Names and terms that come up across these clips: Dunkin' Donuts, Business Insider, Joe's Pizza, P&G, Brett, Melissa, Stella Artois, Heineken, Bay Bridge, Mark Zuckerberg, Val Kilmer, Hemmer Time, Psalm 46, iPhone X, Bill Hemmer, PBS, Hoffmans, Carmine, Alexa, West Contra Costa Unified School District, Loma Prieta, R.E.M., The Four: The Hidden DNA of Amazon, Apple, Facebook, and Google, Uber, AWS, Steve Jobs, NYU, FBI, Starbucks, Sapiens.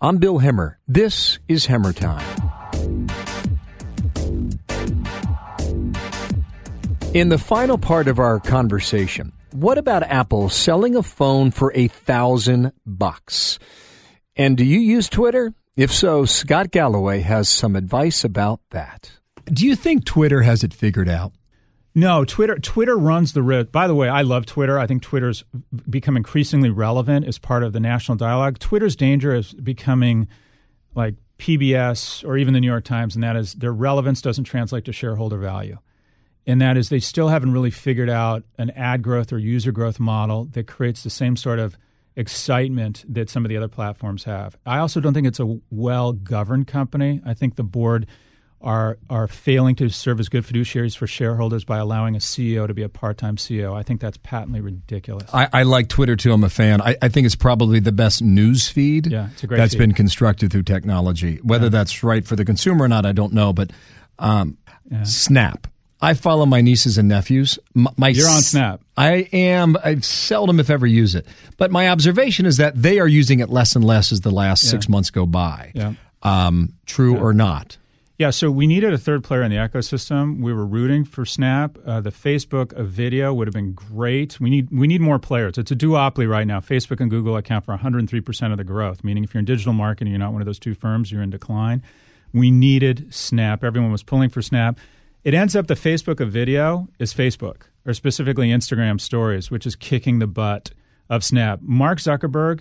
I'm Bill Hemmer. This is Hemmer Time. In the final part of our conversation, what about Apple selling a phone for $1,000? And do you use Twitter? If so, Scott Galloway has some advice about that. Do you think Twitter has it figured out? No, Twitter runs the risk. By the way, I love Twitter. I think Twitter's become increasingly relevant as part of the national dialogue. Twitter's danger is becoming like PBS or even the New York Times, and that is their relevance doesn't translate to shareholder value. And that is they still haven't really figured out an ad growth or user growth model that creates the same sort of excitement that some of the other platforms have. I also don't think it's a well-governed company. I think the board are failing to serve as good fiduciaries for shareholders by allowing a CEO to be a part-time CEO. I think that's patently ridiculous. I like Twitter, too. I'm a fan. I think it's probably the best news feed that's been constructed through technology. Whether that's right for the consumer or not, I don't know. But Snap. I follow my nieces and nephews. You're on Snap. I am. I seldom, if ever, use it. But my observation is that they are using it less and less as the last 6 months go by. Yeah. True or not? Yeah, so we needed a third player in the ecosystem. We were rooting for Snap. The Facebook of video would have been great. We need more players. It's a duopoly right now. Facebook and Google account for 103% of the growth, meaning if you're in digital marketing, you're not one of those two firms, you're in decline. We needed Snap. Everyone was pulling for Snap. It ends up the Facebook of video is Facebook, or specifically Instagram stories, which is kicking the butt of Snap. Mark Zuckerberg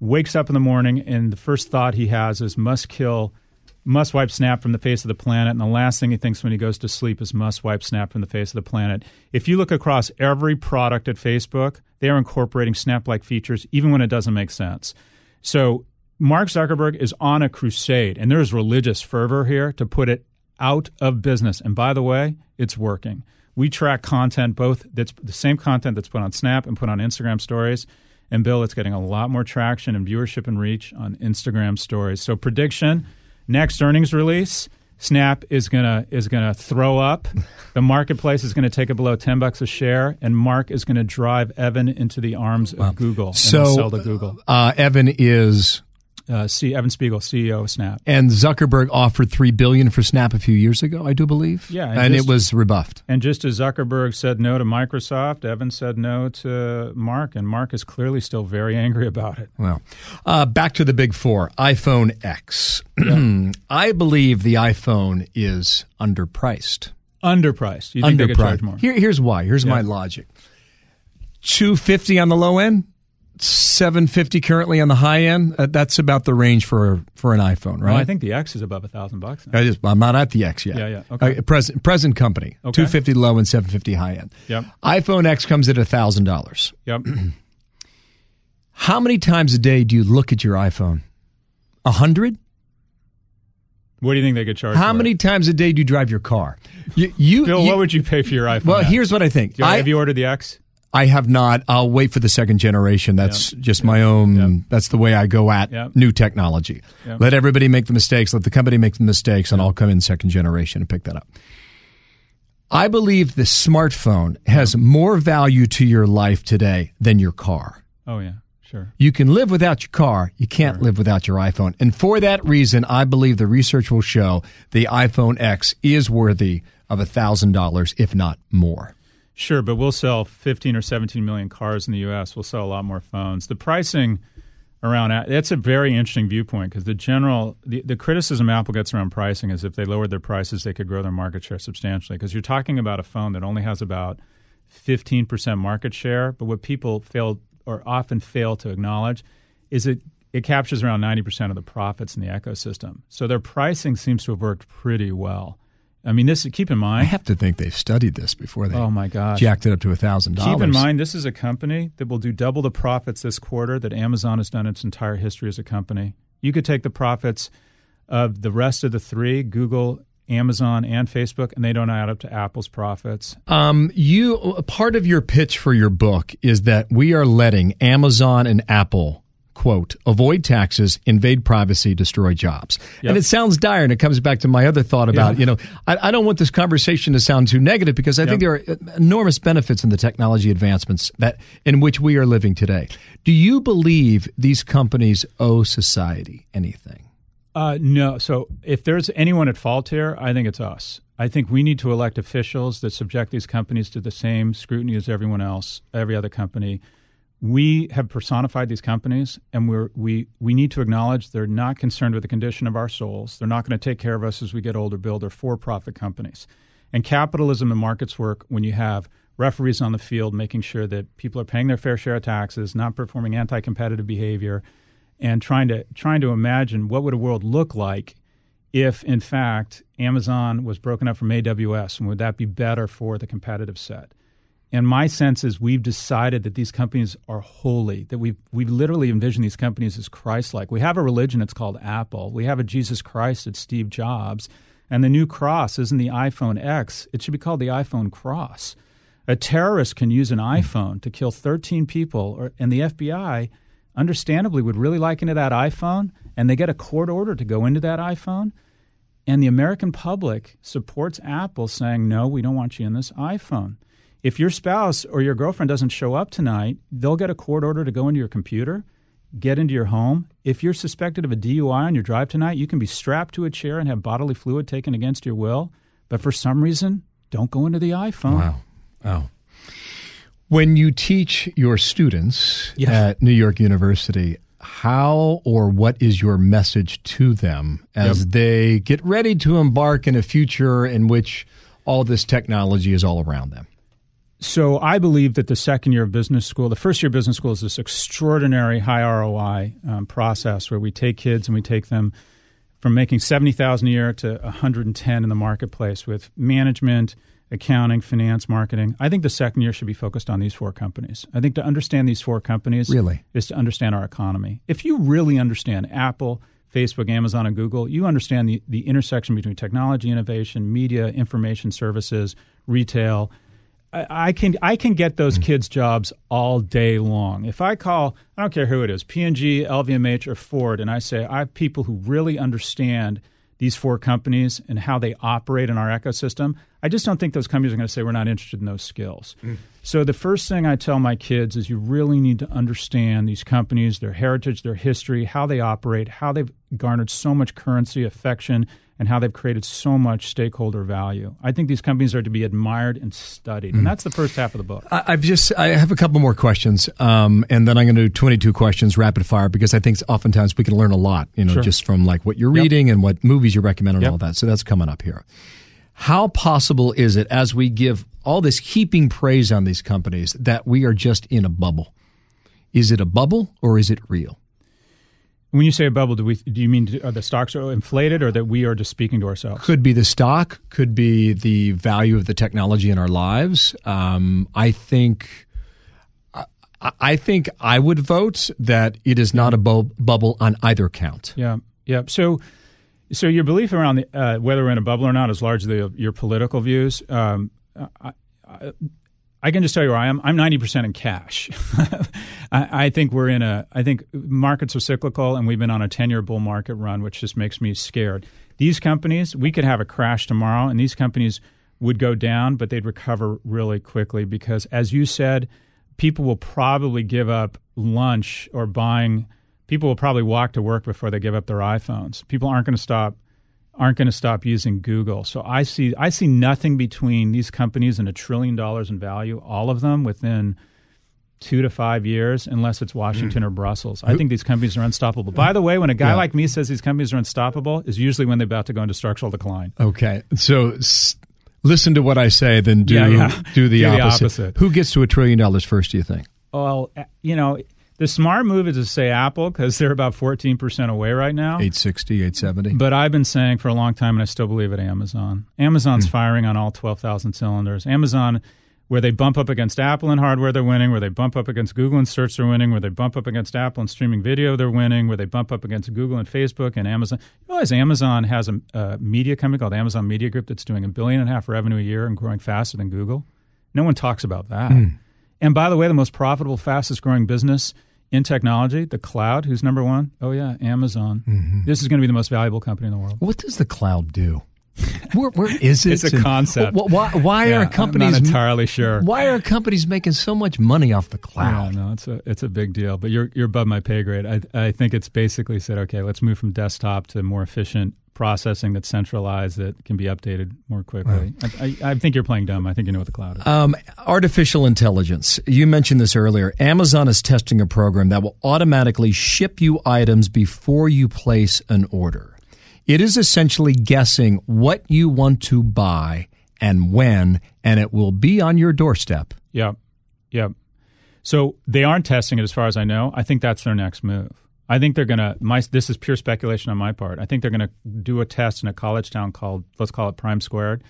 wakes up in the morning, and the first thought he has is must wipe Snap from the face of the planet. And the last thing he thinks when he goes to sleep is must wipe Snap from the face of the planet. If you look across every product at Facebook, they are incorporating Snap-like features even when it doesn't make sense. So Mark Zuckerberg is on a crusade, and there is religious fervor here to put it out of business. And by the way, it's working. We track content, both that's the same content that's put on Snap and put on Instagram stories. And Bill, it's getting a lot more traction and viewership and reach on Instagram stories. So prediction: next earnings release, Snap is gonna throw up. The marketplace is gonna take it below $10 a share, and Mark is gonna drive Evan into the arms of Google and sell to Google. Evan is Evan Spiegel, CEO of Snap. And Zuckerberg offered $3 billion for Snap a few years ago, I do believe. Yeah, and it was rebuffed. And just as Zuckerberg said no to Microsoft, Evan said no to Mark, and Mark is clearly still very angry about it. Well, back to the big four, iPhone X. I believe the iPhone is underpriced. You think they could charge more? Here's why. Here's my logic. $250 on the low end. $750 currently on the high end. That's about the range for an iPhone, right? Well, I think the X is above $1,000 now. I'm not at the X yet. Yeah. Okay. Present company. Okay. $250 low and $750 high end. Yep. iPhone X comes at $1,000. Yep. How many times a day do you look at your iPhone? 100? What do you think they could charge? How many times a day do you drive your car? Bill, what would you pay for your iPhone? Well, here's what I think. Have you ordered the X? I have not. I'll wait for the second generation. That's just my own. That's the way I go at new technology. Let everybody make the mistakes. Let the company make the mistakes, and I'll come in second generation and pick that up. I believe the smartphone has more value to your life today than your car. Oh, yeah. Sure. You can live without your car. You can't live without your iPhone. And for that reason, I believe the research will show the iPhone X is worthy of $1,000, if not more. Sure, but we'll sell 15 or 17 million cars in the U.S. We'll sell a lot more phones. The pricing around that's a very interesting viewpoint, because the criticism Apple gets around pricing is if they lowered their prices, they could grow their market share substantially, because you're talking about a phone that only has about 15% market share. But what people often fail to acknowledge is it captures around 90% of the profits in the ecosystem. So their pricing seems to have worked pretty well. I mean, keep in mind. I have to think they've studied this before they jacked it up to $1,000. Keep in mind, this is a company that will do double the profits this quarter that Amazon has done its entire history as a company You could take the profits of the rest of the three, Google, Amazon, and Facebook, and they don't add up to Apple's profits. Part of your pitch for your book is that we are letting Amazon and Apple, quote, avoid taxes, invade privacy, destroy jobs. Yep. And it sounds dire, and it comes back to my other thought about, I don't want this conversation to sound too negative, because I think there are enormous benefits in the technology advancements that in which we are living today. Do you believe these companies owe society anything? No. So if there's anyone at fault here, I think it's us. I think we need to elect officials that subject these companies to the same scrutiny as everyone else, every other company. We have personified these companies, and we need to acknowledge they're not concerned with the condition of our souls. They're not going to take care of us as we get older, Bill. They're for-profit companies. And capitalism and markets work when you have referees on the field making sure that people are paying their fair share of taxes, not performing anti-competitive behavior, and trying to imagine what would a world look like if, in fact, Amazon was broken up from AWS, and would that be better for the competitive set? And my sense is we've decided that these companies are holy, that we've literally envisioned these companies as Christ-like. We have a religion, it's called Apple. We have a Jesus Christ, it's Steve Jobs. And the new cross isn't the iPhone X. It should be called the iPhone cross. A terrorist can use an iPhone to kill 13 people, and the FBI understandably would really like into that iPhone, and they get a court order to go into that iPhone, and the American public supports Apple saying, no, we don't want you in this iPhone. If your spouse or your girlfriend doesn't show up tonight, they'll get a court order to go into your computer, get into your home. If you're suspected of a DUI on your drive tonight, you can be strapped to a chair and have bodily fluid taken against your will, but for some reason, don't go into the iPhone. Wow. Wow. When you teach your students at New York University, how or what is your message to them as they get ready to embark in a future in which all this technology is all around them? So I believe that the second year of business school, the first year of business school is this extraordinary high ROI process where we take kids and we take them from making $70,000 a year to $110,000 in the marketplace with management, accounting, finance, marketing. I think the second year should be focused on these four companies. I think to understand these four companies is to understand our economy. If you really understand Apple, Facebook, Amazon, and Google, you understand the intersection between technology, innovation, media, information services, retail. I can get those kids jobs all day long. If I call, I don't care who it is, P&G, LVMH, or Ford, and I say I have people who really understand these four companies and how they operate in our ecosystem, I just don't think those companies are going to say we're not interested in those skills. So the first thing I tell my kids is you really need to understand these companies, their heritage, their history, how they operate, how they've garnered so much currency, affection, and how they've created so much stakeholder value. I think these companies are to be admired and studied. And that's the first half of the book. I have a couple more questions, and then I'm going to do 22 questions rapid fire, because I think oftentimes we can learn a lot, just from like what you're reading and what movies you recommend and all that. So that's coming up here. How possible is it, as we give all this heaping praise on these companies, that we are just in a bubble? Is it a bubble or is it real? When you say a bubble, do you mean are the stocks are inflated, or that we are just speaking to ourselves? Could be the stock, could be the value of the technology in our lives. I think I would vote that it is not a bubble on either count. Yeah. So your belief around whether we're in a bubble or not is largely your political views. I can just tell you where I am. I'm 90% in cash. I think markets are cyclical, and we've been on a 10-year bull market run, which just makes me scared. These companies, we could have a crash tomorrow, and these companies would go down, but they'd recover really quickly because, as you said, people will probably give up lunch or buying. People will probably walk to work before they give up their iPhones. People aren't going to stop using Google. So I see nothing between these companies and $1 trillion in value, all of them within 2 to 5 years, unless it's Washington or Brussels. I think these companies are unstoppable. By the way, when a guy like me says these companies are unstoppable, is usually when they're about to go into structural decline. Okay. So listen to what I say, then do the opposite. Who gets to $1 trillion first, do you think? Well, the smart move is to say Apple, because they're about 14% away right now. 860, 870. But I've been saying for a long time, and I still believe it, Amazon. Amazon's firing on all 12,000 cylinders. Amazon, where they bump up against Apple in hardware, they're winning, where they bump up against Google in search, they're winning, where they bump up against Apple in streaming video, they're winning, where they bump up against Google and Facebook and Amazon. You realize Amazon has a media company called Amazon Media Group that's doing $1.5 billion revenue a year and growing faster than Google? No one talks about that. Mm. And by the way, the most profitable, fastest growing business in technology, the cloud, who's number one? Oh, yeah, Amazon. Mm-hmm. This is going to be the most valuable company in the world. What does the cloud do? Where is it? It's a concept. Why are companies? I'm not entirely sure. Why are companies making so much money off the cloud? Yeah, no, it's a big deal. But you're above my pay grade. I think it's basically said, okay, let's move from desktop to more efficient processing that's centralized that can be updated more quickly. Right. I think you're playing dumb. I think you know what the cloud is. Artificial intelligence. You mentioned this earlier. Amazon is testing a program that will automatically ship you items before you place an order. It is essentially guessing what you want to buy and when, and it will be on your doorstep. Yeah. So they aren't testing it as far as I know. I think that's their next move. I think they're going to – this is pure speculation on my part. I think they're going to do a test in a college town called – let's call it Prime Squared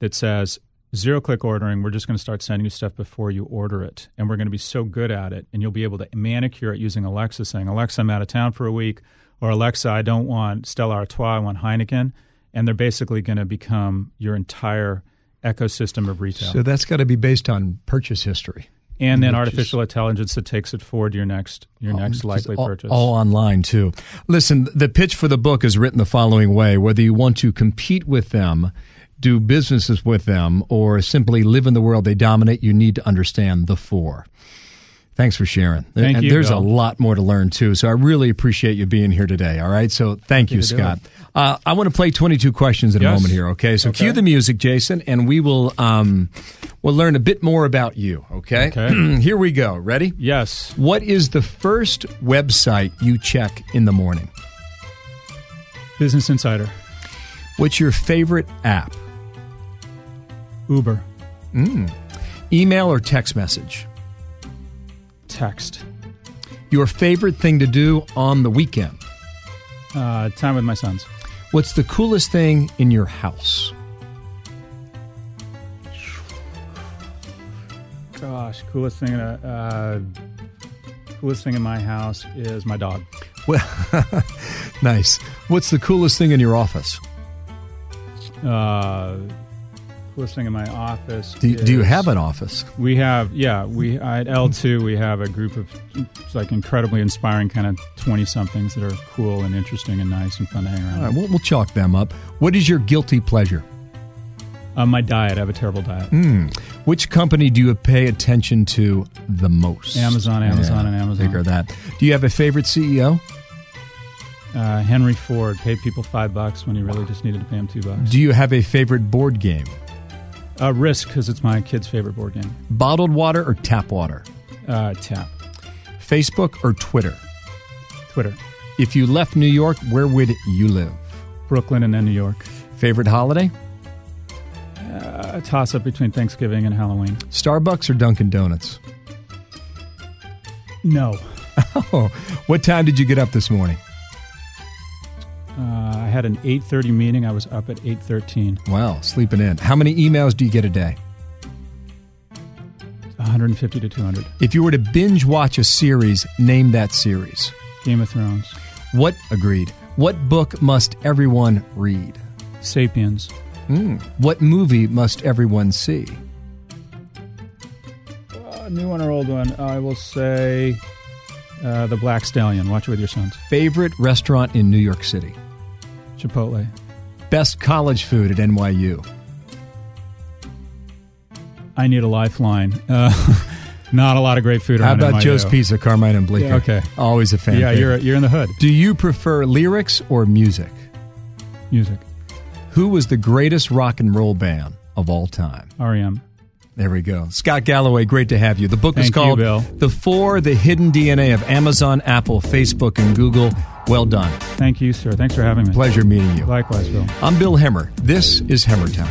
that says zero-click ordering. We're just going to start sending you stuff before you order it, and we're going to be so good at it, and you'll be able to manicure it using Alexa saying, Alexa, I'm out of town for a week. Or Alexa, I don't want Stella Artois, I want Heineken. And they're basically going to become your entire ecosystem of retail. So that's got to be based on purchase history. And then artificial intelligence that takes it forward to your next likely purchase. All online, too. Listen, the pitch for the book is written the following way. Whether you want to compete with them, do businesses with them, or simply live in the world they dominate, you need to understand the four. Thanks for sharing. Thank you, there's Bill. A lot more to learn, too. So I really appreciate you being here today, all right? So thank you, Scott. I want to play 22 questions in a moment here, okay? So cue the music, Jason, and we will we'll learn a bit more about you, okay? Here we go. Ready? Yes. What is the first website you check in the morning? Business Insider. What's your favorite app? Uber. Email or text message? Text. Your favorite thing to do on the weekend? Time with my sons. What's the coolest thing in your house? Gosh, coolest thing in my house is my dog. Well, nice. What's the coolest thing in your office? Coolest thing in my office. Do you have an office? We have, at L2 we have a group of incredibly inspiring kind of 20-somethings that are cool and interesting and nice and fun to hang around. All right, we'll chalk them up. What is your guilty pleasure? My diet. I have a terrible diet. Which company do you pay attention to the most? Amazon. Figure that. Do you have a favorite CEO? Henry Ford. Paid people $5 when he really just needed to pay him $2. Do you have a favorite board game? Risk, because it's my kid's favorite board game. Bottled water or tap water? Tap. Facebook or Twitter? Twitter. If you left New York, where would you live? Brooklyn and then New York. Favorite holiday? A toss-up between Thanksgiving and Halloween. Starbucks or Dunkin' Donuts? No. Oh, what time did you get up this morning? I had an 8:30 meeting. I was up at 8:13. Wow, sleeping in. How many emails do you get a day? 150 to 200. If you were to binge watch a series, name that series. Game of Thrones. What book must everyone read? Sapiens. What movie must everyone see? New one or old one? I will say The Black Stallion. Watch it with your sons. Favorite restaurant in New York City? Chipotle. Best college food at NYU? I need a lifeline. Not a lot of great food around NYU. How about Joe's Pizza, Carmine and Bleecker? Yeah, okay. Always a fan. Yeah, you're in the hood. Do you prefer lyrics or music? Music. Who was the greatest rock and roll band of all time? R.E.M. There we go. Scott Galloway, great to have you. The book is called The Four: The Hidden DNA of Amazon, Apple, Facebook, and Google. Well done. Thank you, sir. Thanks for having me. Pleasure meeting you. Likewise, Bill. I'm Bill Hemmer. This is Hemmer Time.